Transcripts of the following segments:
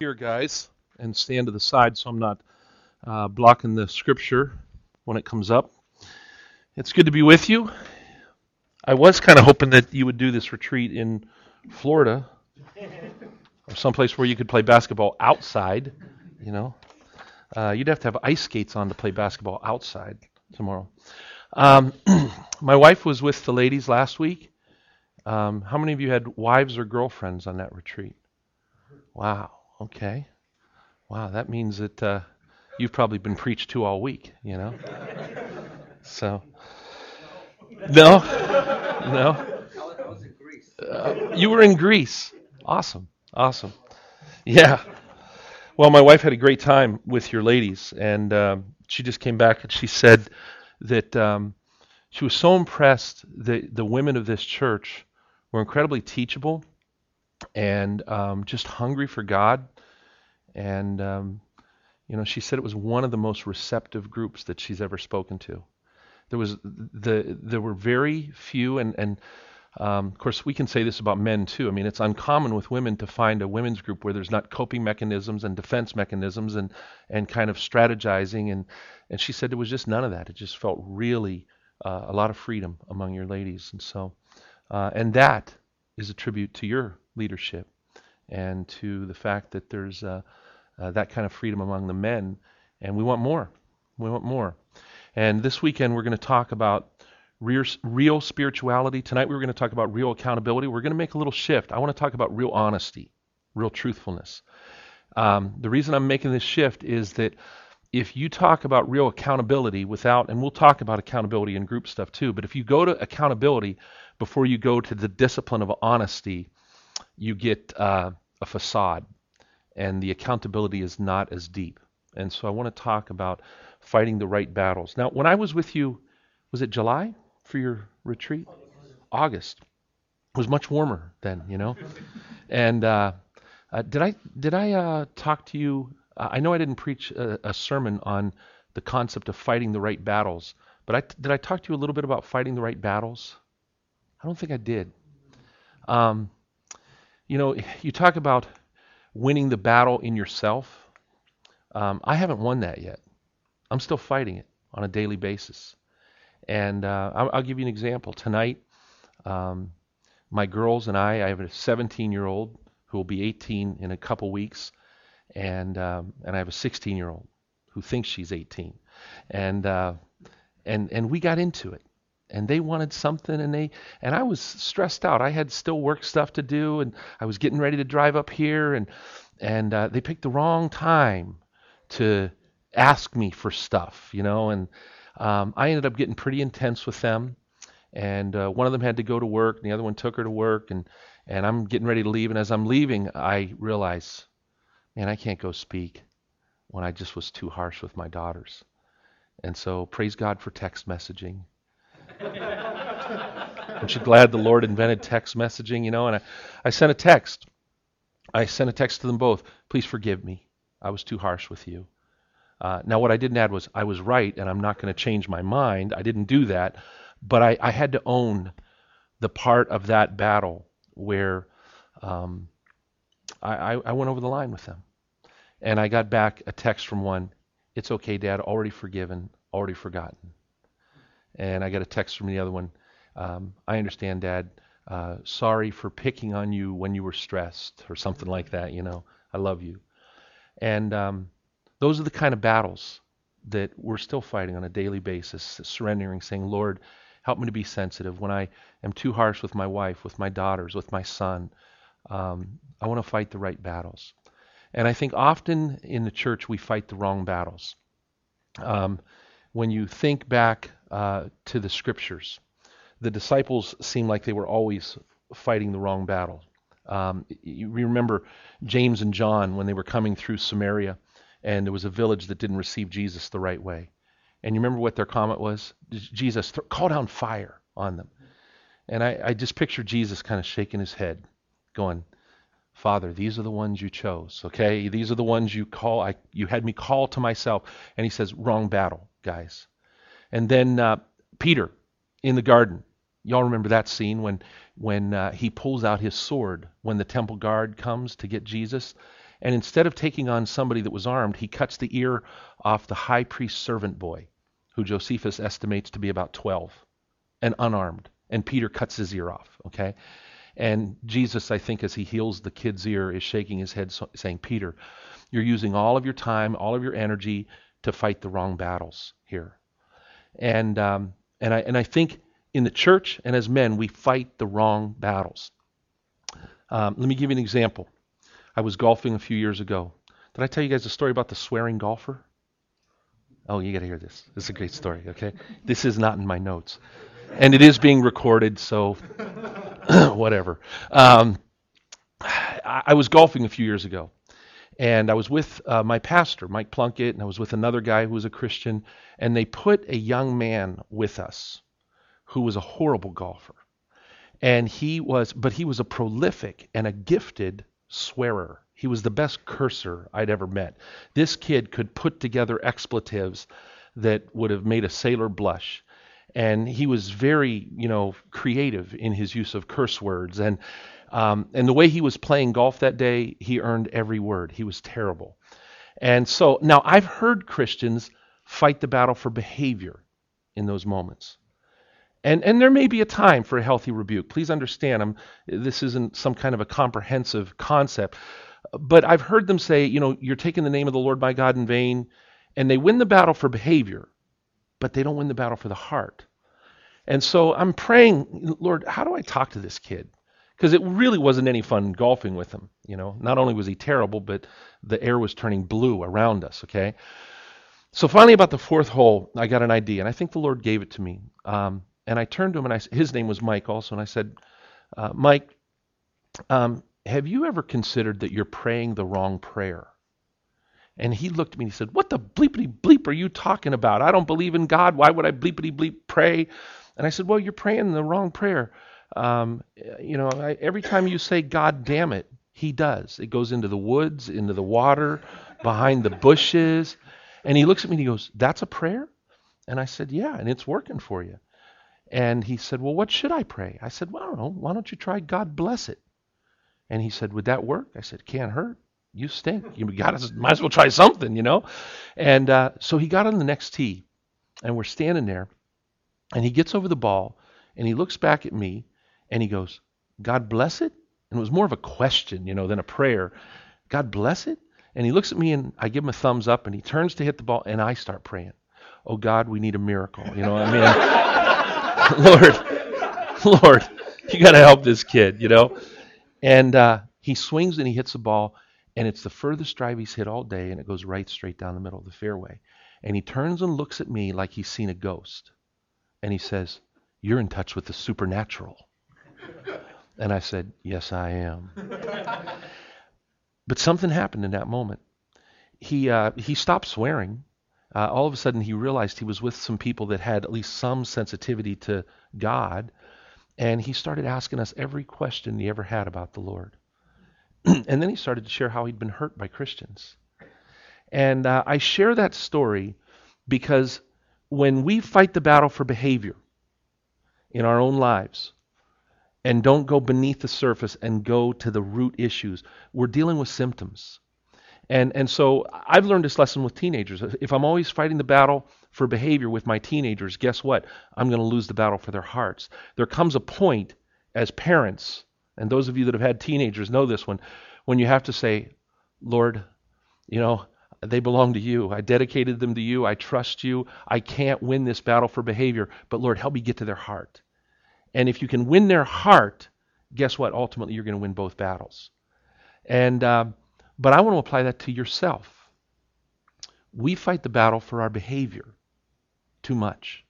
here, guys, and stand to the side so I'm not blocking the scripture when it comes up. It's good to be with you. I was kind of hoping that you would do this retreat in Florida or someplace where you could play basketball outside, you know. You'd have to have ice skates on to play basketball outside tomorrow. My wife was with the ladies last week. How many of you had wives or girlfriends on that retreat? Wow, okay. Wow, that means that you've probably been preached to all week, you know. So, no. I was in Greece. You were in Greece. Awesome. Yeah. Well, my wife had a great time with your ladies, and she just came back and she said that she was so impressed that the women of this church were incredibly teachable and just hungry for God. And, you know, she said it was one of the most receptive groups that she's ever spoken to. There were very few, and of course we can say this about men too. I mean, it's uncommon with women to find a women's group where there's not coping mechanisms and defense mechanisms and kind of strategizing. And she said there was just none of that. It just felt really a lot of freedom among your ladies. And so, and that is a tribute to your leadership and to the fact that there's that kind of freedom among the men. And we want more. And this weekend we're going to talk about real spirituality. Tonight we were going to talk about real accountability. We're going to make a little shift. I want to talk about real honesty, real truthfulness. The reason I'm making this shift is that if you talk about real accountability without, and we'll talk about accountability in group stuff too, but if you go to accountability before you go to the discipline of honesty, you get a facade, and the accountability is not as deep. And so I want to talk about fighting the right battles. Now, when I was with you, was it July for your retreat? August. It was much warmer then, you know. And did I talk to you? I know I didn't preach a sermon on the concept of fighting the right battles, but did I talk to you a little bit about fighting the right battles? I don't think I did. You know, you talk about winning the battle in yourself. I haven't won that yet. I'm still fighting it on a daily basis. And I'll give you an example. Tonight, my girls and I have a 17-year-old who will be 18 in a couple weeks, and I have a 16-year-old who thinks she's 18. And we got into it. And they wanted something, and I was stressed out. I had still work stuff to do, and I was getting ready to drive up here, and they picked the wrong time to ask me for stuff, you know. And I ended up getting pretty intense with them, and one of them had to go to work, and the other one took her to work, and I'm getting ready to leave. And as I'm leaving, I realize, man, I can't go speak when I just was too harsh with my daughters. And so praise God for text messaging. Aren't you glad the Lord invented text messaging, you know? And I sent a text. I sent a text to them both. Please forgive me. I was too harsh with you. Now, what I didn't add was I was right, and I'm not going to change my mind. I didn't do that. But I had to own the part of that battle where I went over the line with them. And I got back a text from one, "It's okay, Dad, already forgiven, already forgotten." And I got a text from the other one, "I understand, Dad, sorry for picking on you when you were stressed," or something like that, you know, "I love you." And those are the kind of battles that we're still fighting on a daily basis, surrendering, saying, "Lord, help me to be sensitive. When I am too harsh with my wife, with my daughters, with my son, I want to fight the right battles." And I think often in the church we fight the wrong battles. When you think back to the scriptures, the disciples seem like they were always fighting the wrong battle. You remember James and John when they were coming through Samaria, and there was a village that didn't receive Jesus the right way. And you remember what their comment was? Jesus, call down fire on them. And I just picture Jesus kind of shaking his head, going, "Father, these are the ones you chose, okay? These are the ones you call. You had me call to myself." And he says, "Wrong battle, guys." And then Peter in the garden. Y'all remember that scene when he pulls out his sword when the temple guard comes to get Jesus, And instead of taking on somebody that was armed, he cuts the ear off the high priest's servant boy, who Josephus estimates to be about 12, and unarmed. And Peter cuts his ear off, okay? And Jesus, I think, as he heals the kid's ear, is shaking his head saying, Peter, you're using all of your time, all of your energy to fight the wrong battles here. And I think in the church and as men, we fight the wrong battles. Let me give you an example. I was golfing a few years ago. Did I tell you guys a story about the swearing golfer? Oh, you got to hear this. This is a great story, okay? This is not in my notes. And it is being recorded, so whatever. I was golfing a few years ago. And I was with my pastor, Mike Plunkett, and I was with another guy who was a Christian. And they put a young man with us who was a horrible golfer. And he was a prolific and a gifted swearer. He was the best curser I'd ever met. This kid could put together expletives that would have made a sailor blush. And he was very, creative in his use of curse words. And the way he was playing golf that day, he earned every word. He was terrible. And so now I've heard Christians fight the battle for behavior in those moments. And there may be a time for a healthy rebuke. Please understand, this isn't some kind of a comprehensive concept. But I've heard them say, you're taking the name of the Lord my God in vain. And they win the battle for behavior, but they don't win the battle for the heart. And so I'm praying, Lord, how do I talk to this kid? Because it really wasn't any fun golfing with him. Not only was he terrible, but the air was turning blue around us, okay? So finally about the fourth hole, I got an idea, and I think the Lord gave it to me. And I turned to him, and his name was Mike also, and I said, Mike, have you ever considered that you're praying the wrong prayer? And he looked at me and he said, what the bleepity bleep are you talking about? I don't believe in God. Why would I bleepity bleep pray? And I said, well, you're praying the wrong prayer. Every time you say, God damn it, he does. It goes into the woods, into the water, behind the bushes. And he looks at me and he goes, that's a prayer? And I said, yeah, and it's working for you. And he said, well, what should I pray? I said, well, I don't know. Why don't you try God bless it? And he said, would that work? I said, can't hurt. You stink. You might as well try something, And so he got on the next tee, and we're standing there, and he gets over the ball, and he looks back at me, and he goes, God bless it? And it was more of a question, than a prayer. God bless it? And he looks at me, and I give him a thumbs up, and he turns to hit the ball, and I start praying. Oh, God, we need a miracle. Lord, you got to help this kid, And he swings, and he hits the ball, and it's the furthest drive he's hit all day, and it goes right straight down the middle of the fairway. And he turns and looks at me like he's seen a ghost. And he says, you're in touch with the supernatural. And I said, yes, I am. But something happened in that moment. He stopped swearing. All of a sudden, he realized he was with some people that had at least some sensitivity to God. And he started asking us every question he ever had about the Lord. And then he started to share how he'd been hurt by Christians. And I share that story because when we fight the battle for behavior in our own lives and don't go beneath the surface and go to the root issues, we're dealing with symptoms. And so I've learned this lesson with teenagers. If I'm always fighting the battle for behavior with my teenagers, guess what? I'm going to lose the battle for their hearts. There comes a point as parents, and those of you that have had teenagers know this one, when you have to say, Lord, they belong to you. I dedicated them to you. I trust you. I can't win this battle for behavior, but Lord, help me get to their heart. And if you can win their heart, guess what? Ultimately, you're going to win both battles. But I want to apply that to yourself. We fight the battle for our behavior too much.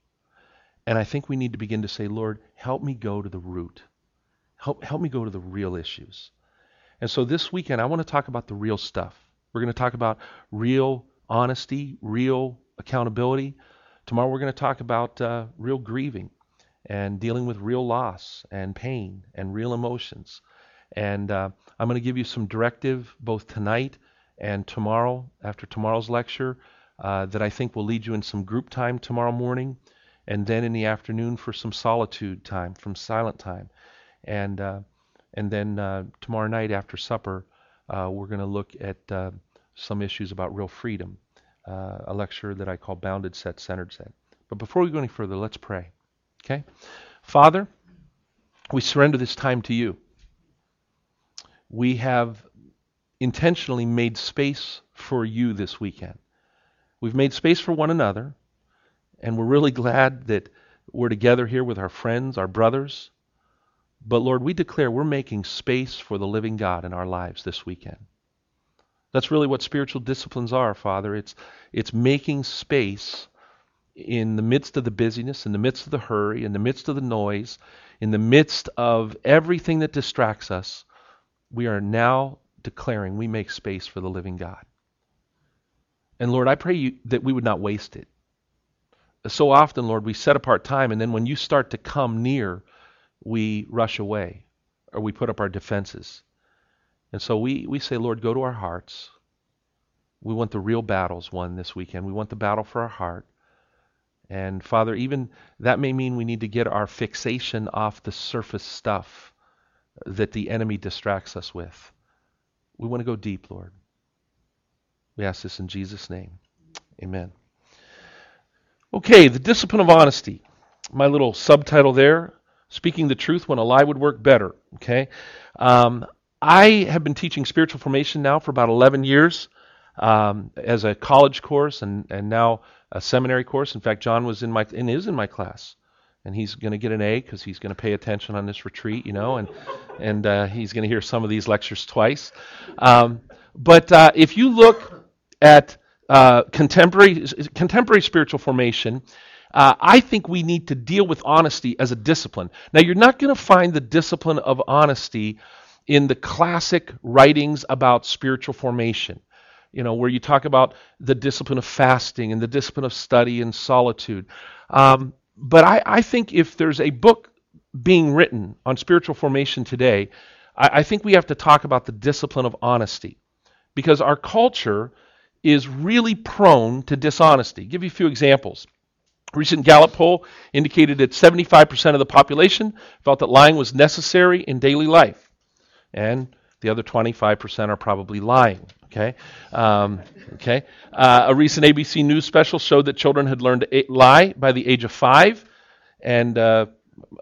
And I think we need to begin to say, Lord, help me go to the root. Help me go to the real issues. And so this weekend, I want to talk about the real stuff. We're going to talk about real honesty, real accountability. Tomorrow, we're going to talk about real grieving and dealing with real loss and pain and real emotions. And I'm going to give you some directive both tonight and tomorrow, after tomorrow's lecture, that I think will lead you in some group time tomorrow morning, and then in the afternoon for some solitude time, from silent time. And then tomorrow night after supper, we're going to look at some issues about real freedom, a lecture that I call Bounded Set, Centered Set. But before we go any further, let's pray. Okay? Father, we surrender this time to you. We have intentionally made space for you this weekend. We've made space for one another, and we're really glad that we're together here with our friends, our brothers. But Lord, we declare we're making space for the living God in our lives this weekend. That's really what spiritual disciplines are, Father. It's making space in the midst of the busyness, in the midst of the hurry, in the midst of the noise, in the midst of everything that distracts us. We are now declaring we make space for the living God. And Lord, I pray you that we would not waste it. So often, Lord, we set apart time, and then when you start to come near, we rush away, or we put up our defenses. And so we say, Lord, go to our hearts. We want the real battles won this weekend. We want the battle for our heart. And Father, even that may mean we need to get our fixation off the surface stuff that the enemy distracts us with. We want to go deep, Lord. We ask this in Jesus' name. Amen. Okay, the discipline of honesty. My little subtitle there, speaking the truth when a lie would work better. Okay, I have been teaching spiritual formation now for about 11 years as a college course and now a seminary course. In fact, John was in my class, and he's going to get an A because he's going to pay attention on this retreat, you know, and he's going to hear some of these lectures twice. But if you look at contemporary spiritual formation, I think we need to deal with honesty as a discipline. Now, you're not going to find the discipline of honesty in the classic writings about spiritual formation, you know, where you talk about the discipline of fasting and the discipline of study and solitude. But I think if there's a book being written on spiritual formation today, I think we have to talk about the discipline of honesty, because our culture is really prone to dishonesty. I'll give you a few examples. A recent Gallup poll indicated that 75% of the population felt that lying was necessary in daily life, and the other 25% are probably lying. Okay. A recent ABC News special showed that children had learned to lie by the age of 5, and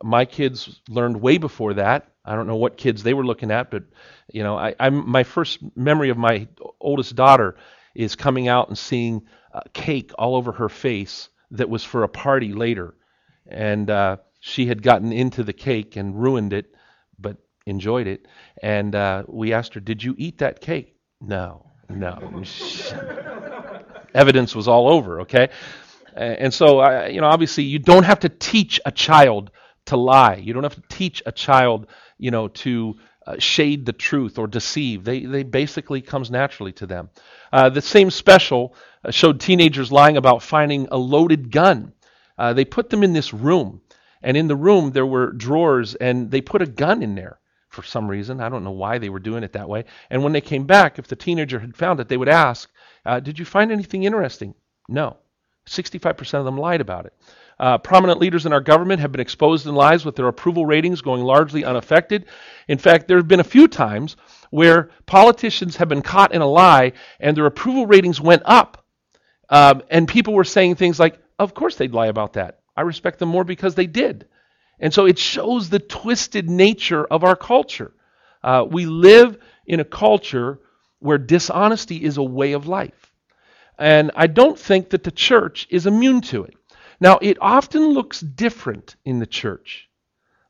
my kids learned way before that. I don't know what kids they were looking at, but you know, my first memory of my oldest daughter is coming out and seeing cake all over her face that was for a party later, and she had gotten into the cake and ruined it, but enjoyed it. And we asked her, "Did you eat that cake?" No. Evidence was all over, okay? And so, you know, obviously you don't have to teach a child to lie. You don't have to teach a child, you know, to shade the truth or deceive. They basically comes naturally to them. The same special showed teenagers lying about finding a loaded gun. They put them in this room, and in the room there were drawers, and they put a gun in there. For some reason, I don't know why they were doing it that way. And when they came back, if the teenager had found it, they would ask, "Did you find anything interesting?" No. 65% of them lied about it. Prominent leaders in our government have been exposed in lies, with their approval ratings going largely unaffected. In fact, there have been a few times where politicians have been caught in a lie and their approval ratings went up. And people were saying things like, "Of course they'd lie about that. I respect them more because they did." And so it shows the twisted nature of our culture. We live in a culture where dishonesty is a way of life. And I don't think that the church is immune to it. Now, it often looks different in the church.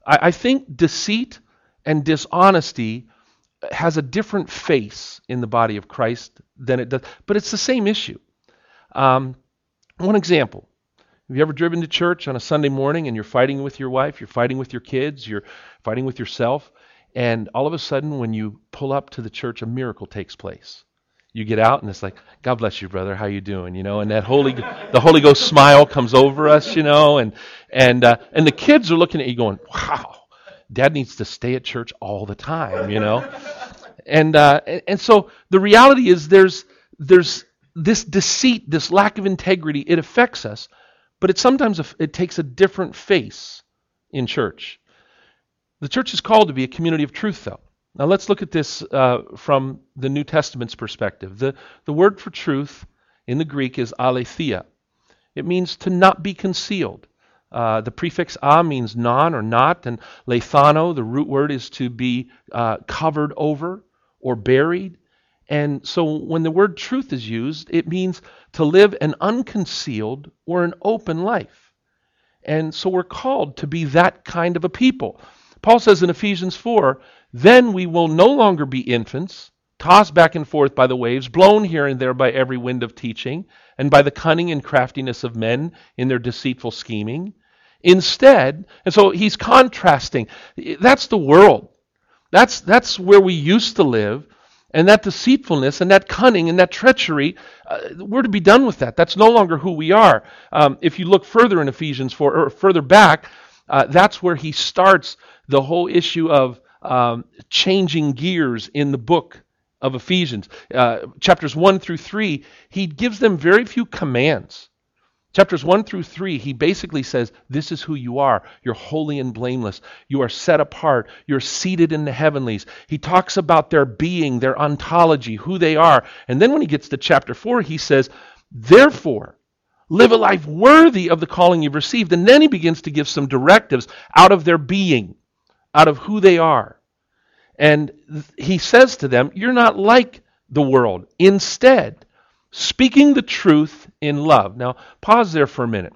I think deceit and dishonesty has a different face in the body of Christ than it does, but it's the same issue. One example. Have you ever driven to church on a Sunday morning and you're fighting with your wife, you're fighting with your kids, you're fighting with yourself, and all of a sudden when you pull up to the church, a miracle takes place. You get out and it's like, "God bless you, brother, how you doing?" You know, and that the Holy Ghost smile comes over us, you know, and the kids are looking at you going, "Wow, Dad needs to stay at church all the time," you know. And so the reality is there's this deceit, this lack of integrity, it affects us. But it sometimes it takes a different face in church. The church is called to be a community of truth, though. Now let's look at this from the New Testament's perspective. The word for truth in the Greek is aletheia. It means to not be concealed. The prefix a means non or not, and lethano, the root word, is to be covered over or buried. And so when the word truth is used, it means to live an unconcealed or an open life. And so we're called to be that kind of a people. Paul says in Ephesians 4, "Then we will no longer be infants, tossed back and forth by the waves, blown here and there by every wind of teaching, and by the cunning and craftiness of men in their deceitful scheming." Instead, and so he's contrasting. That's the world. That's where we used to live. And that deceitfulness and that cunning and that treachery, we're to be done with that. That's no longer who we are. If you look further in Ephesians 4, or further back, that's where he starts the whole issue of changing gears in the book of Ephesians. Chapters 1 through 3, he gives them very few commands. Chapters 1 through 3, he basically says, this is who you are. You're holy and blameless. You are set apart. You're seated in the heavenlies. He talks about their being, their ontology, who they are. And then when he gets to chapter 4, he says, therefore, live a life worthy of the calling you've received. And then he begins to give some directives out of their being, out of who they are. And he says to them, you're not like the world. Instead, speaking the truth in love. Now, pause there for a minute.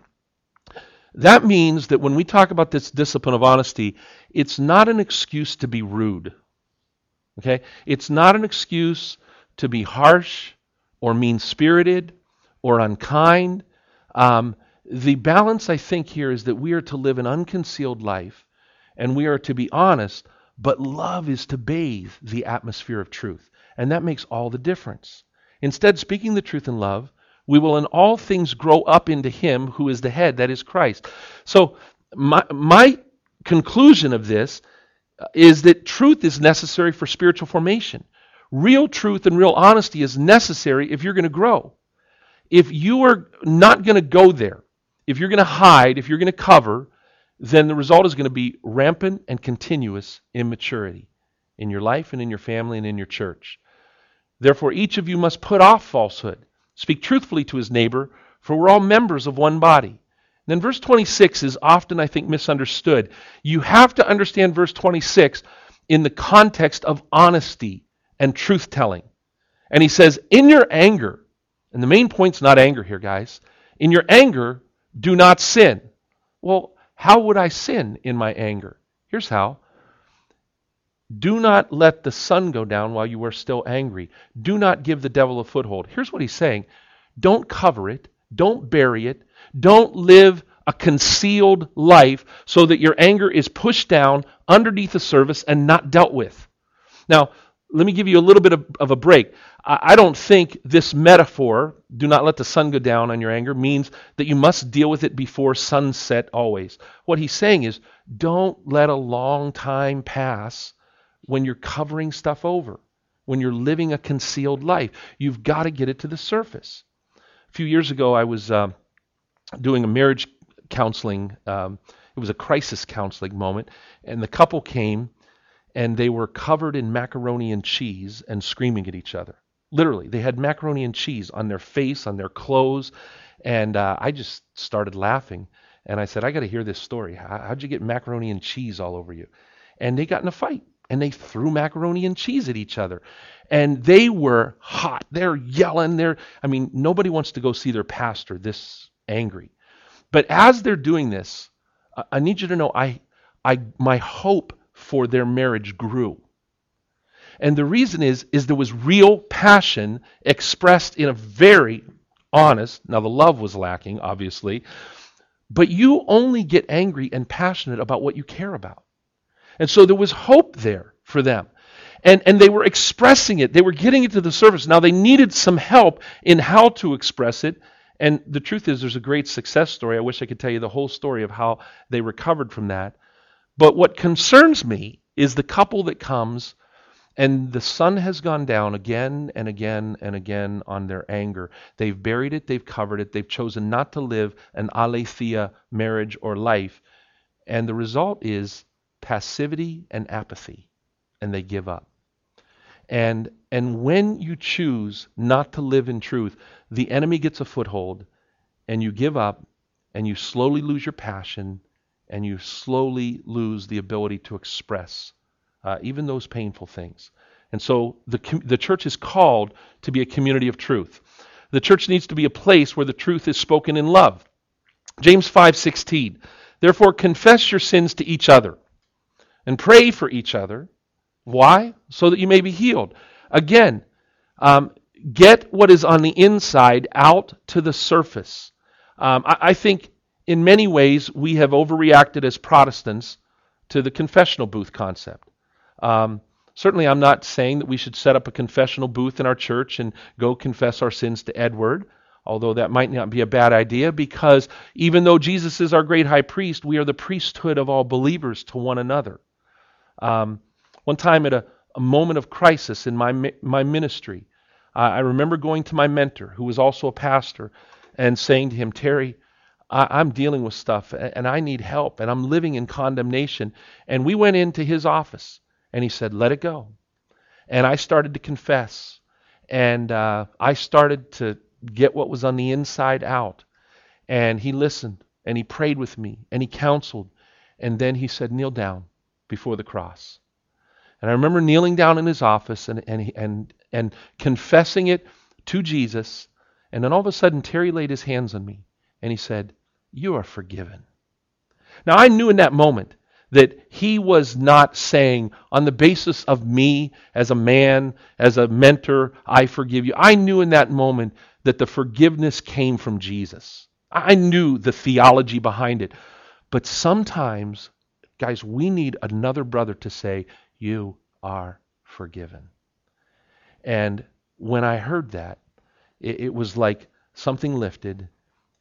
That means that when we talk about this discipline of honesty, it's not an excuse to be rude. Okay? It's not an excuse to be harsh or mean-spirited or unkind. The balance, I think, here is that we are to live an unconcealed life and we are to be honest, but love is to bathe the atmosphere of truth. And that makes all the difference. Instead, speaking the truth in love, we will in all things grow up into Him who is the head, that is Christ. So my conclusion of this is that truth is necessary for spiritual formation. Real truth and real honesty is necessary if you're going to grow. If you are not going to go there, if you're going to hide, if you're going to cover, then the result is going to be rampant and continuous immaturity in your life and in your family and in your church. Therefore, each of you must put off falsehood. Speak truthfully to his neighbor, for we're all members of one body. And then verse 26 is often, I think, misunderstood. You have to understand verse 26 in the context of honesty and truth-telling. And he says, in your anger, and the main point's not anger here, guys. In your anger, do not sin. Well, how would I sin in my anger? Here's how. Do not let the sun go down while you are still angry. Do not give the devil a foothold. Here's what he's saying. Don't cover it. Don't bury it. Don't live a concealed life so that your anger is pushed down underneath the surface and not dealt with. Now, let me give you a little bit of a break. I don't think this metaphor, do not let the sun go down on your anger, means that you must deal with it before sunset always. What he's saying is, don't let a long time pass when you're covering stuff over, when you're living a concealed life. You've got to get it to the surface. A few years ago, I was doing a marriage counseling. It was a crisis counseling moment. And the couple came, and they were covered in macaroni and cheese and screaming at each other. Literally, they had macaroni and cheese on their face, on their clothes. And I just started laughing. And I said, I got to hear this story. How'd you get macaroni and cheese all over you? And they got in a fight. And they threw macaroni and cheese at each other. And they were hot. They're yelling. Nobody wants to go see their pastor this angry. But as they're doing this, I need you to know my hope for their marriage grew. And the reason is there was real passion expressed in a very honest, now the love was lacking, obviously, but you only get angry and passionate about what you care about. And so there was hope there for them. And they were expressing it. They were getting it to the surface. Now they needed some help in how to express it. And the truth is there's a great success story. I wish I could tell you the whole story of how they recovered from that. But what concerns me is the couple that comes and the sun has gone down again and again and again on their anger. They've buried it. They've covered it. They've chosen not to live an aletheia marriage or life. And the result is passivity and apathy, and they give up. And when you choose not to live in truth, the enemy gets a foothold, and you give up, and you slowly lose your passion, and you slowly lose the ability to express even those painful things. And so the church is called to be a community of truth. The church needs to be a place where the truth is spoken in love. James 5:16. Therefore, confess your sins to each other and pray for each other. Why? So that you may be healed. Again, get what is on the inside out to the surface. I think in many ways we have overreacted as Protestants to the confessional booth concept. Certainly I'm not saying that we should set up a confessional booth in our church and go confess our sins to Edward, although that might not be a bad idea, because even though Jesus is our great high priest, we are the priesthood of all believers to one another. One time at a moment of crisis in my ministry, I remember going to my mentor, who was also a pastor, and saying to him, Terry, I'm dealing with stuff, and I need help, and I'm living in condemnation. And we went into his office, and he said, let it go. And I started to confess, and I started to get what was on the inside out. And he listened, and he prayed with me, and he counseled. And then he said, kneel down before the cross. And I remember kneeling down in his office and confessing it to Jesus. And then all of a sudden, Terry laid his hands on me and he said, you are forgiven. Now, I knew in that moment that he was not saying, on the basis of me as a man, as a mentor, I forgive you. I knew in that moment that the forgiveness came from Jesus. I knew the theology behind it. But sometimes, guys, we need another brother to say, you are forgiven. And when I heard that, it was like something lifted,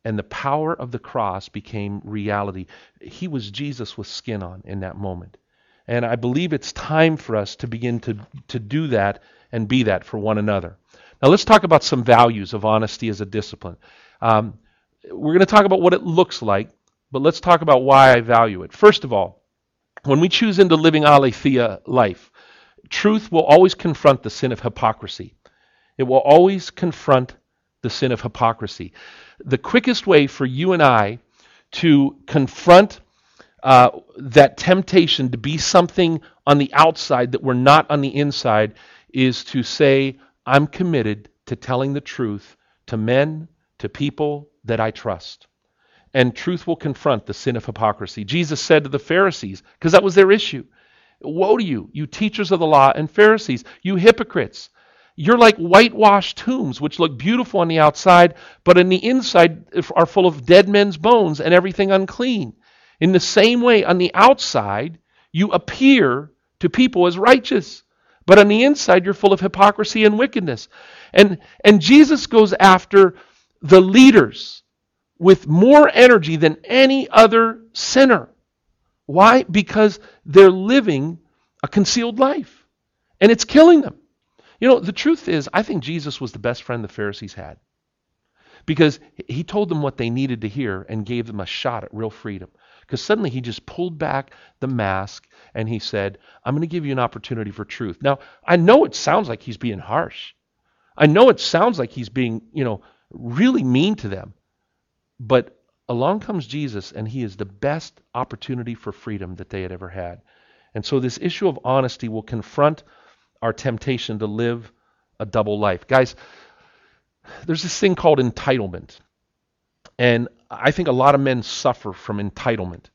and the power of the cross became reality. He was Jesus with skin on in that moment. And I believe it's time for us to begin to do that and be that for one another. Now let's talk about some values of honesty as a discipline. We're going to talk about what it looks like, but let's talk about why I value it. First of all, when we choose into living aletheia life, truth will always confront the sin of hypocrisy. It will always confront the sin of hypocrisy. The quickest way for you and I to confront that temptation to be something on the outside that we're not on the inside is to say, I'm committed to telling the truth to men, to people that I trust. And truth will confront the sin of hypocrisy. Jesus said to the Pharisees, because that was their issue, woe to you, you teachers of the law and Pharisees, you hypocrites. You're like whitewashed tombs, which look beautiful on the outside, but on the inside are full of dead men's bones and everything unclean. In the same way, on the outside, you appear to people as righteous, but on the inside, you're full of hypocrisy and wickedness. And Jesus goes after the leaders with more energy than any other sinner. Why? Because they're living a concealed life, and it's killing them. You know, the truth is, I think Jesus was the best friend the Pharisees had, because he told them what they needed to hear and gave them a shot at real freedom. Because suddenly he just pulled back the mask and he said, I'm going to give you an opportunity for truth. Now, I know it sounds like he's being harsh. I know it sounds like he's being, really mean to them. But along comes Jesus, and he is the best opportunity for freedom that they had ever had. And so this issue of honesty will confront our temptation to live a double life. Guys, there's this thing called entitlement. And I think a lot of men suffer from entitlement.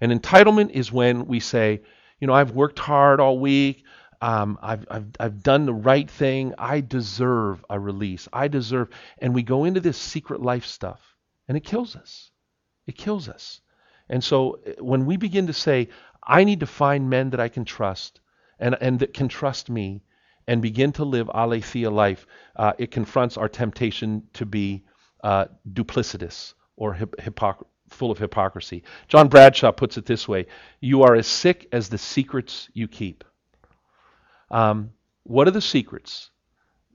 And entitlement is when we say, I've worked hard all week. I've done the right thing. I deserve a release. And we go into this secret life stuff. And it kills us. And so when we begin to say, I need to find men that I can trust and that can trust me, and begin to live aletheia life, it confronts our temptation to be duplicitous or full of hypocrisy. John Bradshaw puts it this way, you are as sick as the secrets you keep. What are the secrets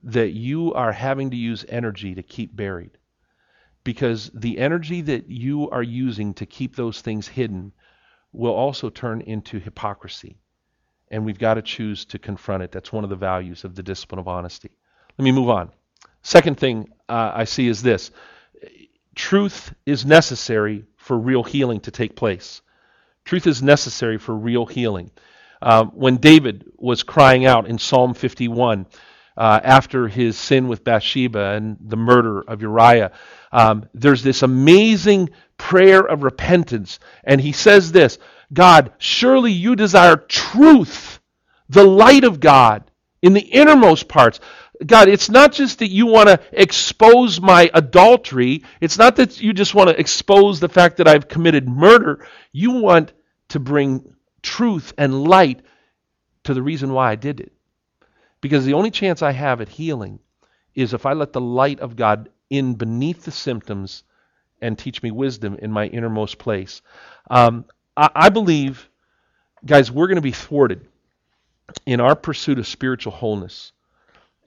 that you are having to use energy to keep buried? Because the energy that you are using to keep those things hidden will also turn into hypocrisy. and we've got to choose to confront it. That's one of the values of the discipline of honesty. Let me move on. Second thing I see is this. Truth is necessary for real healing to take place. Truth is necessary for real healing. When David was crying out in Psalm 51 after his sin with Bathsheba and the murder of Uriah, there's this amazing prayer of repentance. And he says this, God, surely you desire truth, the light of God in the innermost parts. God, it's not just that you want to expose my adultery. It's not that you just want to expose the fact that I've committed murder. You want to bring truth and light to the reason why I did it. Because the only chance I have at healing is if I let the light of God in beneath the symptoms and teach me wisdom in my innermost place. I believe, guys, we're going to be thwarted in our pursuit of spiritual wholeness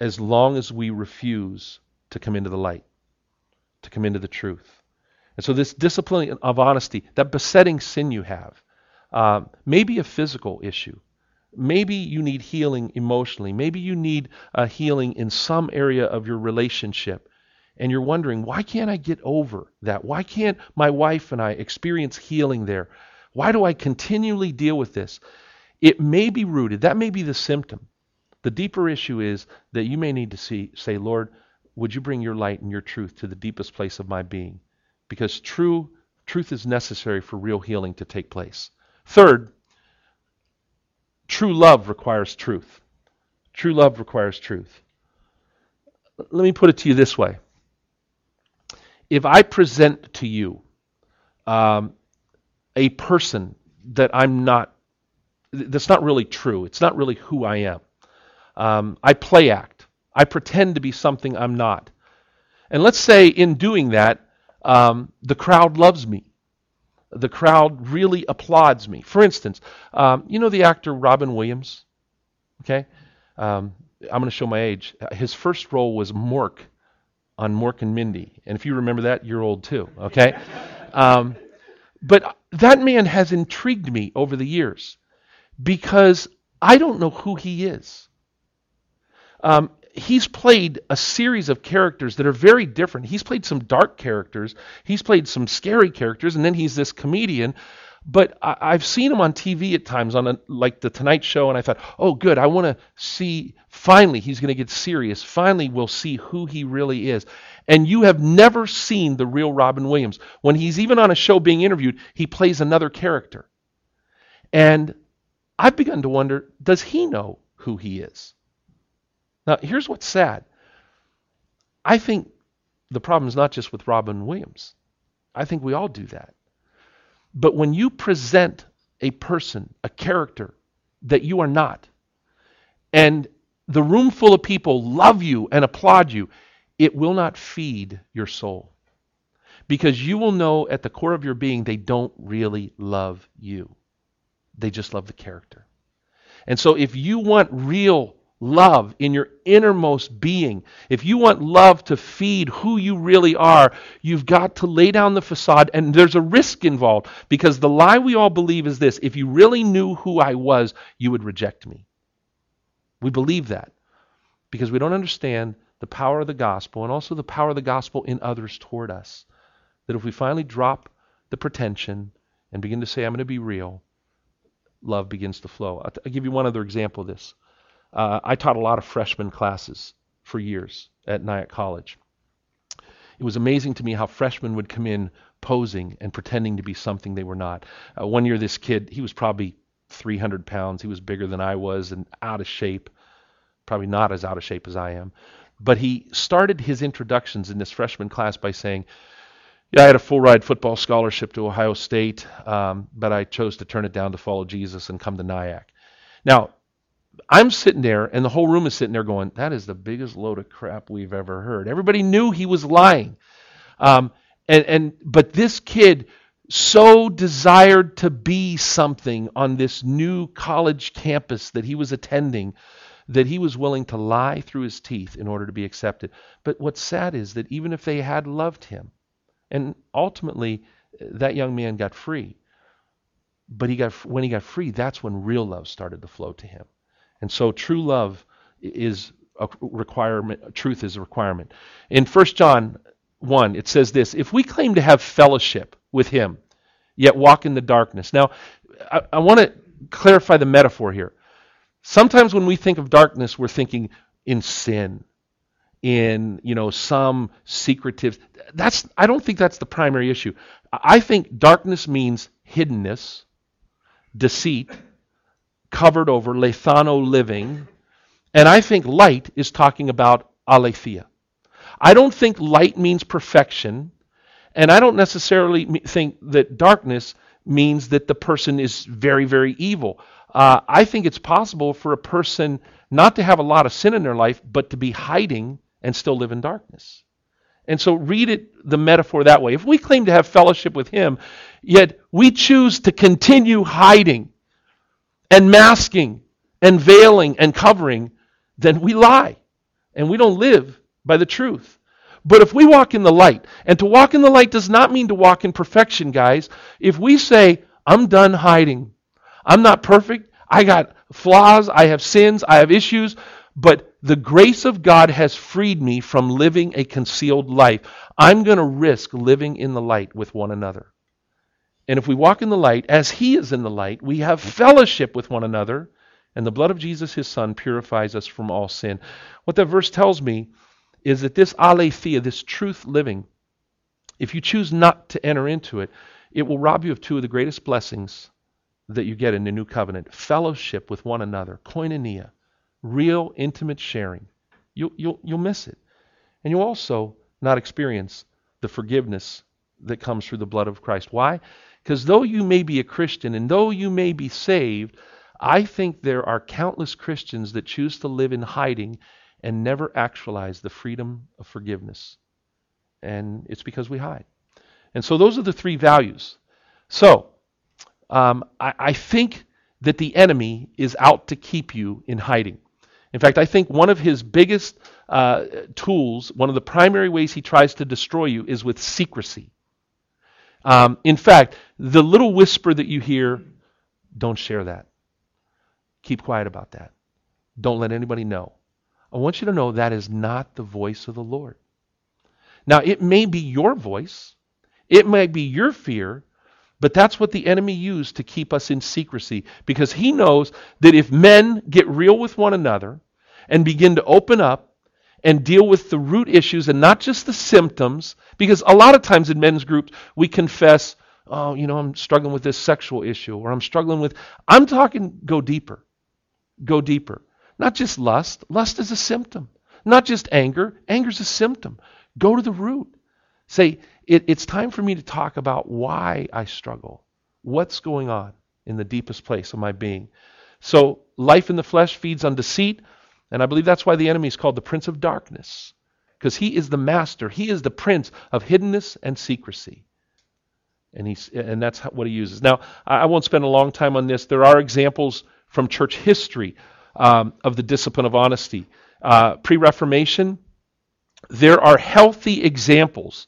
as long as we refuse to come into the light, to come into the truth. And so this discipline of honesty, that besetting sin you have, may be a physical issue. Maybe you need healing emotionally. Maybe you need a healing in some area of your relationship. And you're wondering, why can't I get over that? Why can't my wife and I experience healing there? Why do I continually deal with this? It may be rooted. That may be the symptom. The deeper issue is that you may need to say, Lord, would you bring your light and your truth to the deepest place of my being? Because truth is necessary for real healing to take place. Third, true love requires truth. True love requires truth. Let me put it to you this way. If I present to you a person that that's not really true, it's not really who I am, I play act, I pretend to be something I'm not, and let's say in doing that, the crowd loves me, the crowd really applauds me. For instance, you know the actor Robin Williams? Okay, I'm going to show my age. His first role was Mork on Mork and Mindy. And if you remember that, you're old too, okay? But that man has intrigued me over the years because I don't know who he is. He's played a series of characters that are very different. He's played some dark characters. He's played some scary characters, and then he's this comedian. But I've seen him on TV at times, on like The Tonight Show, and I thought, oh, good, I want to see, finally he's going to get serious. Finally we'll see who he really is. And you have never seen the real Robin Williams. When he's even on a show being interviewed, he plays another character. And I've begun to wonder, does he know who he is? Now, here's what's sad. I think the problem is not just with Robin Williams. I think we all do that. But when you present a person, a character that you are not, and the room full of people love you and applaud you, it will not feed your soul. Because you will know at the core of your being, they don't really love you. They just love the character. And so if you want real love in your innermost being, if you want love to feed who you really are, you've got to lay down the facade, and there's a risk involved, because the lie we all believe is this: if you really knew who I was, you would reject me. We believe that because we don't understand the power of the gospel, and also the power of the gospel in others toward us, that if we finally drop the pretension and begin to say, I'm going to be real, love begins to flow. I'll give you one other example of this. I taught a lot of freshman classes for years at Nyack College. It was amazing to me how freshmen would come in posing and pretending to be something they were not. One year this kid, he was probably 300 pounds. He was bigger than I was and out of shape, probably not as out of shape as I am. But he started his introductions in this freshman class by saying, yeah, I had a full-ride football scholarship to Ohio State, but I chose to turn it down to follow Jesus and come to Nyack. Now, I'm sitting there, and the whole room is sitting there going, that is the biggest load of crap we've ever heard. Everybody knew he was lying. But this kid so desired to be something on this new college campus that he was attending that he was willing to lie through his teeth in order to be accepted. But what's sad is that even if they had loved him, and ultimately that young man got free, But when he got free, that's when real love started to flow to him. And so true love is a requirement. Truth is a requirement. In 1 John 1, it says this: if we claim to have fellowship with him, yet walk in the darkness. Now, I want to clarify the metaphor here. Sometimes when we think of darkness, we're thinking in sin, in some secretive. I don't think that's the primary issue. I think darkness means hiddenness, deceit, covered over, lethano living, and I think light is talking about aletheia. I don't think light means perfection, and I don't necessarily think that darkness means that the person is very, very evil. I think it's possible for a person not to have a lot of sin in their life, but to be hiding and still live in darkness. And so read the metaphor that way. If we claim to have fellowship with him, yet we choose to continue hiding and masking and veiling and covering, then we lie and we don't live by the truth. But if we walk in the light, and to walk in the light does not mean to walk in perfection, guys. If we say, I'm done hiding, I'm not perfect, I got flaws, I have sins, I have issues, but the grace of God has freed me from living a concealed life. I'm going to risk living in the light with one another. And if we walk in the light, as he is in the light, we have fellowship with one another, and the blood of Jesus, his son, purifies us from all sin. What that verse tells me is that this aletheia, this truth living, if you choose not to enter into it, it will rob you of two of the greatest blessings that you get in the new covenant: fellowship with one another, koinonia, real intimate sharing. You'll miss it. And you'll also not experience the forgiveness that comes through the blood of Christ. Why? Because though you may be a Christian and though you may be saved, I think there are countless Christians that choose to live in hiding and never actualize the freedom of forgiveness. And it's because we hide. And so those are the three values. So I think that the enemy is out to keep you in hiding. In fact, I think one of his biggest tools, one of the primary ways he tries to destroy you, is with secrecy. In fact, the little whisper that you hear, don't share that. Keep quiet about that. Don't let anybody know. I want you to know that is not the voice of the Lord. Now, it may be your voice. It may be your fear. But that's what the enemy used to keep us in secrecy, because he knows that if men get real with one another and begin to open up and deal with the root issues and not just the symptoms, because a lot of times in men's groups we confess, I'm struggling with this sexual issue, or I'm talking go deeper. Not just lust. Lust is a symptom. Not just anger. Anger's a symptom. Go to the root. Say, it's time for me to talk about why I struggle. What's going on in the deepest place of my being? So life in the flesh feeds on deceit, and I believe that's why the enemy is called the Prince of Darkness, because he is the master. He is the prince of hiddenness and secrecy, and that's what he uses. Now, I won't spend a long time on this. There are examples from church history of the discipline of honesty. Pre-Reformation, there are healthy examples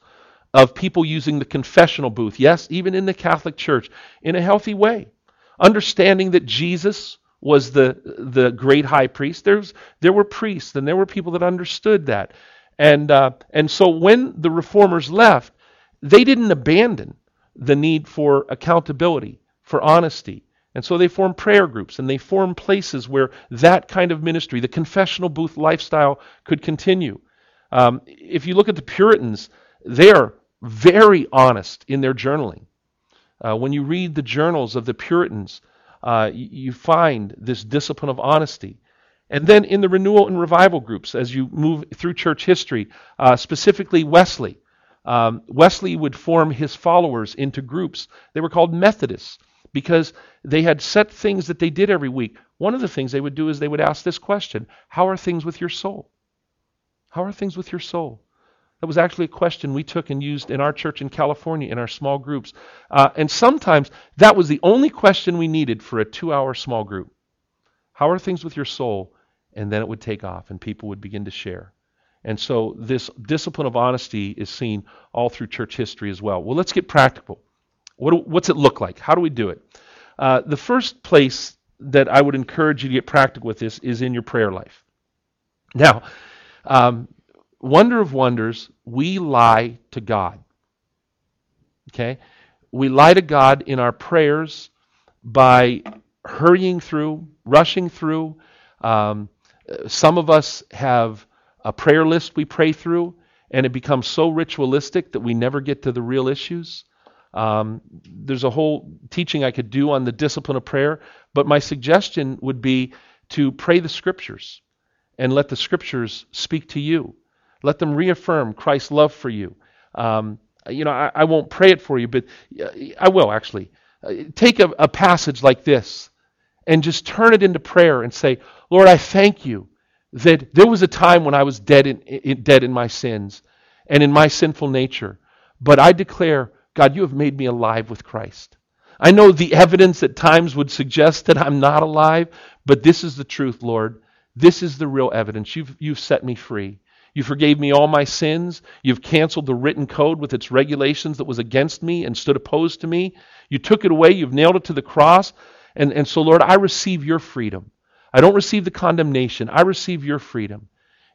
of people using the confessional booth, yes, even in the Catholic Church, in a healthy way, understanding that Jesus was the great high priest. There were priests, and there were people that understood that. And so when the reformers left, they didn't abandon the need for accountability, for honesty. And so they formed prayer groups, and they formed places where that kind of ministry, the confessional booth lifestyle, could continue. If you look at the Puritans, they're very honest in their journaling. When you read the journals of the Puritans, you find this discipline of honesty. And then in the renewal and revival groups, as you move through church history, specifically Wesley. Wesley would form his followers into groups. They were called Methodists because they had set things that they did every week. One of the things they would do is they would ask this question: how are things with your soul? How are things with your soul? That was actually a question we took and used in our church in California in our small groups. And sometimes that was the only question we needed for a 2-hour small group. How are things with your soul? And then it would take off and people would begin to share. And so this discipline of honesty is seen all through church history as well. Well, let's get practical. What's it look like? How do we do it? The first place that I would encourage you to get practical with this is in your prayer life. Now, wonder of wonders, we lie to God. Okay? We lie to God in our prayers by hurrying through, rushing through. Some of us have a prayer list we pray through, and it becomes so ritualistic that we never get to the real issues. There's a whole teaching I could do on the discipline of prayer, but my suggestion would be to pray the Scriptures and let the Scriptures speak to you. Let them reaffirm Christ's love for you. I won't pray it for you, but I will actually. Take a passage like this and just turn it into prayer and say, Lord, I thank you that there was a time when I was dead in my sins and in my sinful nature, but I declare, God, you have made me alive with Christ. I know the evidence at times would suggest that I'm not alive, but this is the truth, Lord. This is the real evidence. You've set me free. You forgave me all my sins. You've canceled the written code with its regulations that was against me and stood opposed to me. You took it away. You've nailed it to the cross. And so, Lord, I receive your freedom. I don't receive the condemnation. I receive your freedom.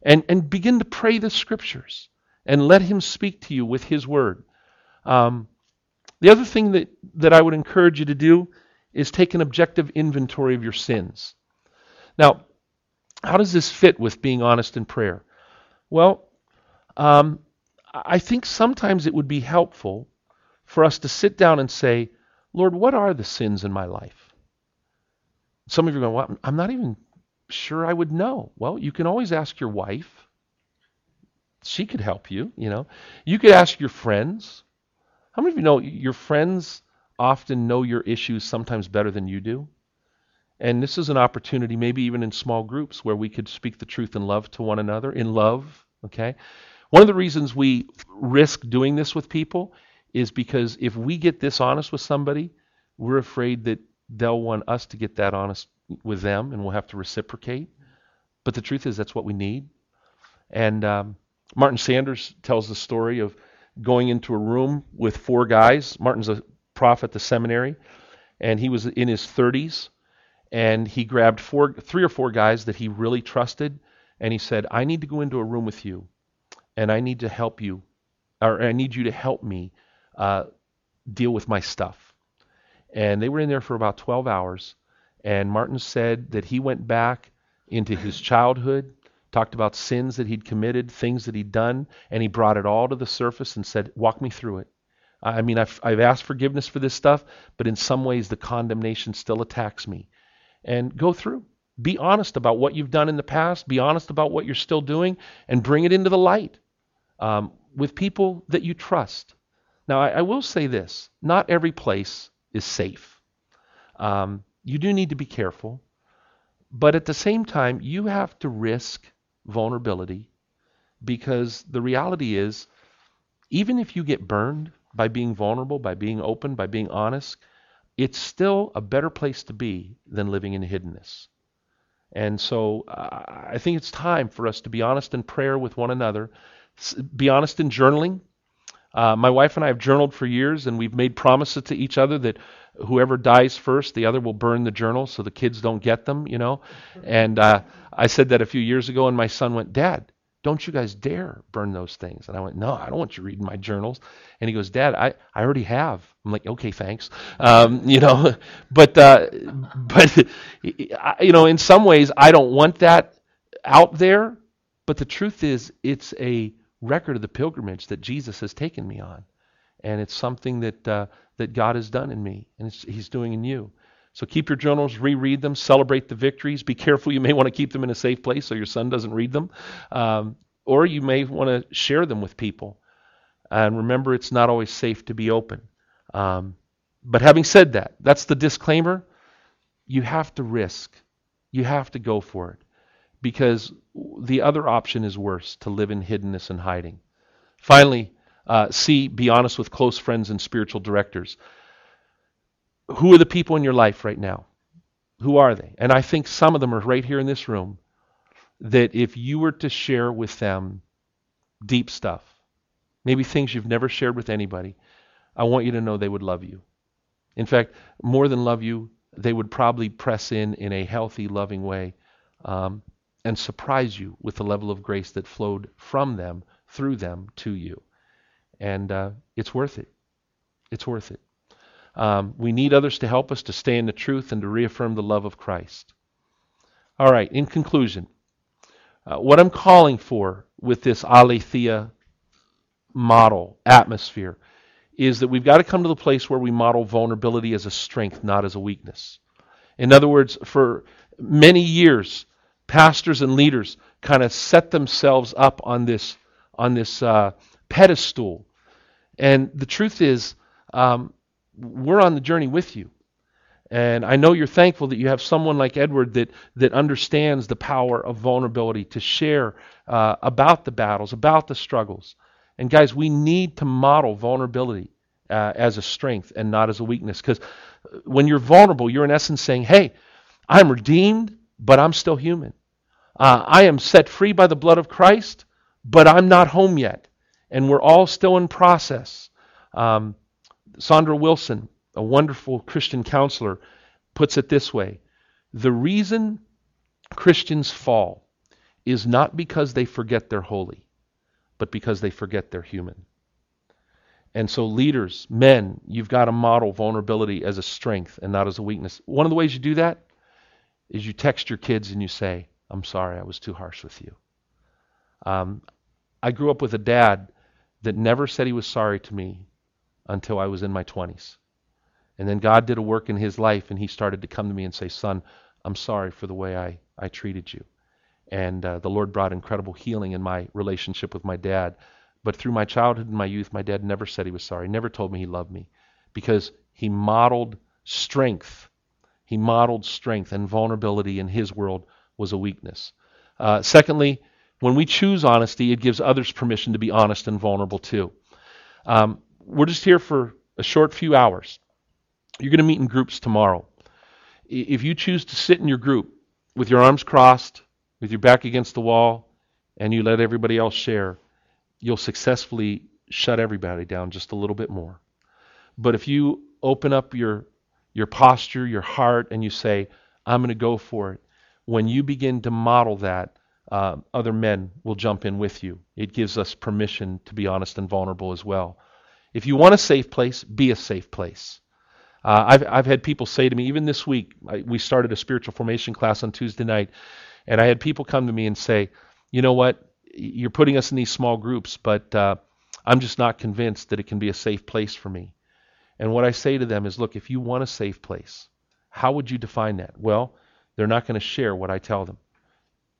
And begin to pray the Scriptures and let him speak to you with his word. The other thing that I would encourage you to do is take an objective inventory of your sins. Now, how does this fit with being honest in prayer? Well, I think sometimes it would be helpful for us to sit down and say, Lord, what are the sins in my life? Some of you are going, well, I'm not even sure I would know. Well, you can always ask your wife. She could help you, you know. You could ask your friends. How many of you know your friends often know your issues sometimes better than you do? And this is an opportunity, maybe even in small groups, where we could speak the truth in love to one another, in love, okay? One of the reasons we risk doing this with people is because if we get this honest with somebody, we're afraid that they'll want us to get that honest with them, and we'll have to reciprocate. But the truth is that's what we need. And Martin Sanders tells the story of going into a room with four guys. Martin's a prof at the seminary, and he was in his 30s. And he grabbed three or four guys that he really trusted, and he said, I need to go into a room with you, and I need to help you, or I need you to help me deal with my stuff. And they were in there for about 12 hours, and Martin said that he went back into his childhood, talked about sins that he'd committed, things that he'd done, and he brought it all to the surface and said, walk me through it. I mean, I've asked forgiveness for this stuff, but in some ways the condemnation still attacks me. And go through. Be honest about what you've done in the past. Be honest about what you're still doing, and bring it into the light with people that you trust. Now, I will say this. Not every place is safe. You do need to be careful. But at the same time, you have to risk vulnerability, because the reality is, even if you get burned by being vulnerable, by being open, by being honest, it's still a better place to be than living in hiddenness. And so I think it's time for us to be honest in prayer with one another, be honest in journaling. My wife and I have journaled for years, and we've made promises to each other that whoever dies first, the other will burn the journal so the kids don't get them, you know. And I said that a few years ago, and my son went, Dad, don't you guys dare burn those things. And I went, no, I don't want you reading my journals. And he goes, Dad, I already have. I'm like, okay, thanks. But in some ways, I don't want that out there. But the truth is, it's a record of the pilgrimage that Jesus has taken me on. And it's something that God has done in me, and he's doing in you. So keep your journals, reread them, celebrate the victories. Be careful. You may want to keep them in a safe place so your son doesn't read them. Or you may want to share them with people. And remember, it's not always safe to be open. But having said that, that's the disclaimer. You have to risk. You have to go for it. Because the other option is worse, to live in hiddenness and hiding. Finally, C, be honest with close friends and spiritual directors. Who are the people in your life right now? Who are they? And I think some of them are right here in this room, that if you were to share with them deep stuff, maybe things you've never shared with anybody, I want you to know they would love you. In fact, more than love you, they would probably press in a healthy, loving way, and surprise you with the level of grace that flowed from them, through them, to you. And it's worth it. It's worth it. We need others to help us to stay in the truth and to reaffirm the love of Christ. All right, in conclusion, what I'm calling for with this aletheia model atmosphere is that we've got to come to the place where we model vulnerability as a strength, not as a weakness. In other words, for many years, pastors and leaders kind of set themselves up on this pedestal. And the truth is, we're on the journey with you. And I know you're thankful that you have someone like Edward that understands the power of vulnerability to share about the battles, about the struggles. And guys, we need to model vulnerability as a strength and not as a weakness. Because when you're vulnerable, you're in essence saying, hey, I'm redeemed, but I'm still human. I am set free by the blood of Christ, but I'm not home yet. And we're all still in process. Sandra Wilson, a wonderful Christian counselor, puts it this way. The reason Christians fall is not because they forget they're holy, but because they forget they're human. And so leaders, men, you've got to model vulnerability as a strength and not as a weakness. One of the ways you do that is you text your kids and you say, I'm sorry, I was too harsh with you. I grew up with a dad that never said he was sorry to me until I was in my 20s. And then God did a work in his life, and he started to come to me and say, son, I'm sorry for the way I treated you. And the Lord brought incredible healing in my relationship with my dad. But through my childhood and my youth, my dad never said he was sorry, never told me he loved me, because he modeled strength. He modeled strength, and vulnerability in his world was a weakness. Secondly, when we choose honesty, it gives others permission to be honest and vulnerable too. We're just here for a short few hours. You're going to meet in groups tomorrow. If you choose to sit in your group with your arms crossed, with your back against the wall, and you let everybody else share, you'll successfully shut everybody down just a little bit more. But if you open up your posture, your heart, and you say, I'm going to go for it, when you begin to model that, other men will jump in with you. It gives us permission to be honest and vulnerable as well. If you want a safe place, be a safe place. I've had people say to me, even this week, we started a spiritual formation class on Tuesday night, and I had people come to me and say, you know what, you're putting us in these small groups, but I'm just not convinced that it can be a safe place for me. And what I say to them is, look, if you want a safe place, how would you define that? Well, they're not going to share what I tell them.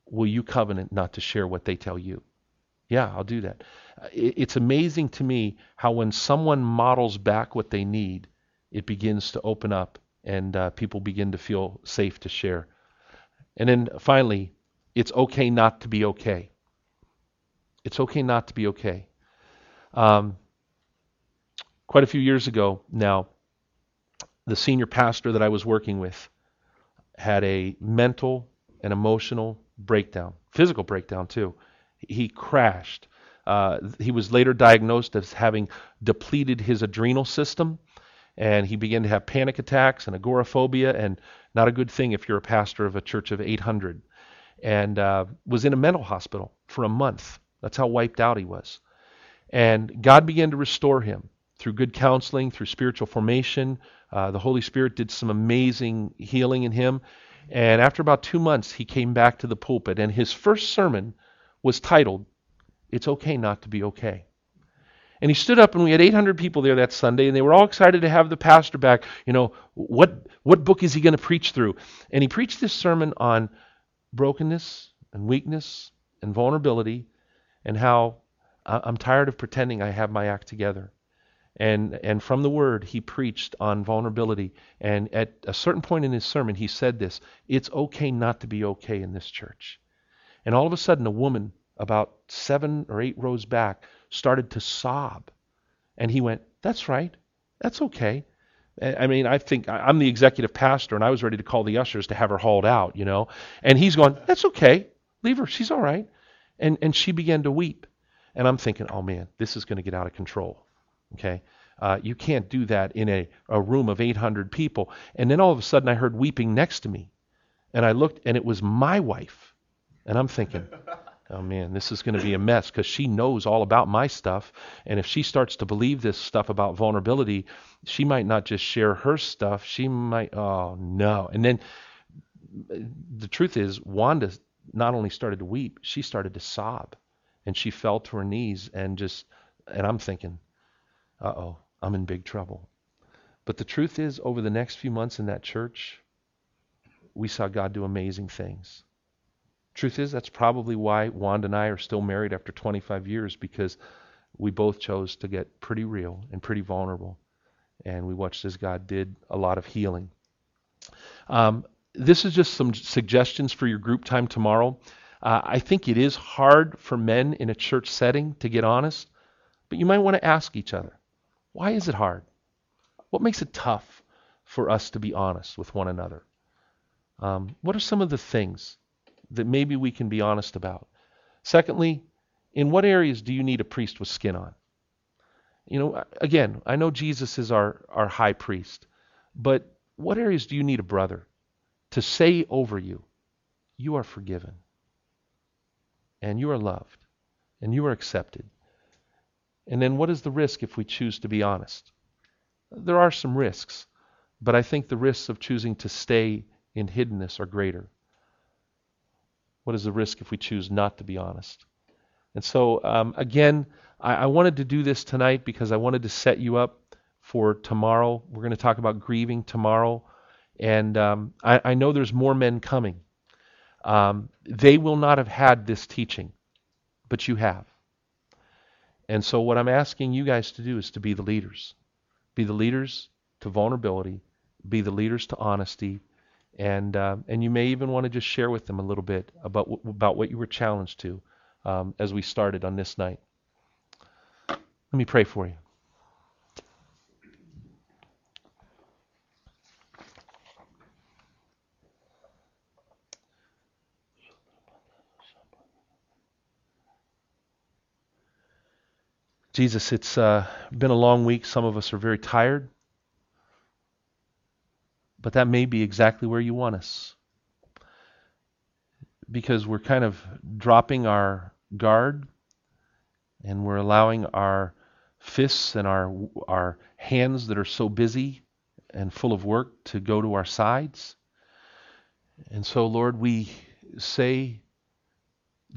Will you covenant not to share what they tell you? Yeah, I'll do that. It's amazing to me how when someone models back what they need, it begins to open up and people begin to feel safe to share. And then finally, it's okay not to be okay. It's okay not to be okay. Quite a few years ago now, the senior pastor that I was working with had a mental and emotional breakdown, physical breakdown too. He crashed. He was later diagnosed as having depleted his adrenal system, and he began to have panic attacks and agoraphobia, and not a good thing if you're a pastor of a church of 800, and was in a mental hospital for a month. That's how wiped out he was. And God began to restore him through good counseling, through spiritual formation. The Holy Spirit did some amazing healing in him. And after about 2 months, he came back to the pulpit, and his first sermon was titled, It's Okay Not to Be Okay. And he stood up, and we had 800 people there that Sunday, and they were all excited to have the pastor back. You know, what book is he going to preach through? And he preached this sermon on brokenness and weakness and vulnerability, and how I'm tired of pretending I have my act together. And from the Word, he preached on vulnerability. And at a certain point in his sermon, he said this, it's okay not to be okay in this church. And all of a sudden, a woman about 7 or 8 rows back started to sob. And he went, that's right. That's okay. I mean, I think I'm the executive pastor, and I was ready to call the ushers to have her hauled out, you know. And he's going, that's okay. Leave her. She's all right. And she began to weep. And I'm thinking, oh, man, this is going to get out of control. Okay. You can't do that in a room of 800 people. And then all of a sudden I heard weeping next to me. And I looked, and it was my wife. And I'm thinking, oh man, this is going to be a mess because she knows all about my stuff. And if she starts to believe this stuff about vulnerability, she might not just share her stuff. She might, oh no. And then the truth is, Wanda not only started to weep, she started to sob. And she fell to her knees and I'm thinking, uh-oh, I'm in big trouble. But the truth is, over the next few months in that church, we saw God do amazing things. Truth is, that's probably why Wanda and I are still married after 25 years, because we both chose to get pretty real and pretty vulnerable. And we watched as God did a lot of healing. This is just some suggestions for your group time tomorrow. I think it is hard for men in a church setting to get honest, but you might want to ask each other, why is it hard? What makes it tough for us to be honest with one another? What are some of the things that maybe we can be honest about? Secondly, in what areas do you need a priest with skin on? You know, again, I know Jesus is our high priest, but what areas do you need a brother to say over you, you are forgiven? And you are loved, and you are accepted. And then what is the risk if we choose to be honest? There are some risks, but I think the risks of choosing to stay in hiddenness are greater. What is the risk if we choose not to be honest? And so, again, I wanted to do this tonight because I wanted to set you up for tomorrow. We're going to talk about grieving tomorrow, and I know there's more men coming. They will not have had this teaching, but you have. And so what I'm asking you guys to do is to be the leaders. Be the leaders to vulnerability. Be the leaders to honesty. And you may even want to just share with them a little bit about what you were challenged to as we started on this night. Let me pray for you. Jesus, it's been a long week. Some of us are very tired. But that may be exactly where you want us. Because we're kind of dropping our guard and we're allowing our fists and our hands that are so busy and full of work to go to our sides. And so, Lord, we say,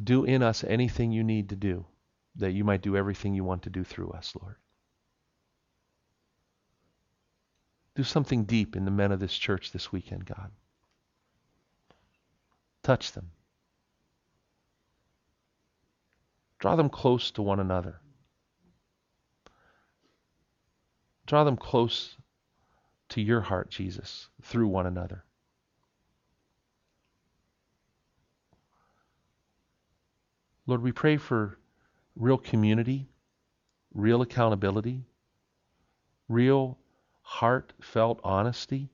do in us anything you need to do, that you might do everything you want to do through us, Lord. Do something deep in the men of this church this weekend, God. Touch them. Draw them close to one another. Draw them close to your heart, Jesus, through one another. Lord, we pray for real community, real accountability, real heartfelt honesty,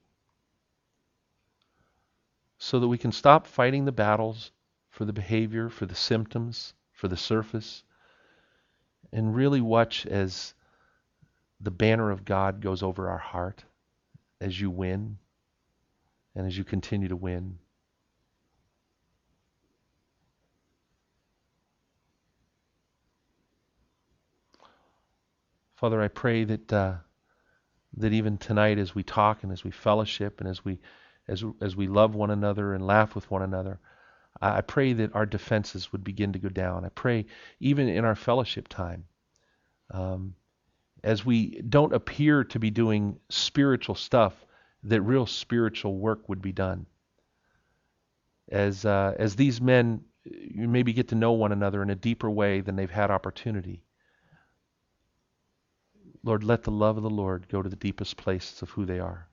so that we can stop fighting the battles for the behavior, for the symptoms, for the surface, and really watch as the banner of God goes over our heart as you win and as you continue to win. Father, I pray that even tonight, as we talk and as we fellowship and as we love one another and laugh with one another, I pray that our defenses would begin to go down. I pray even in our fellowship time, as we don't appear to be doing spiritual stuff, that real spiritual work would be done. As these men, you maybe get to know one another in a deeper way than they've had opportunity. Lord, let the love of the Lord go to the deepest places of who they are.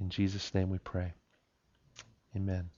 In Jesus' name we pray. Amen.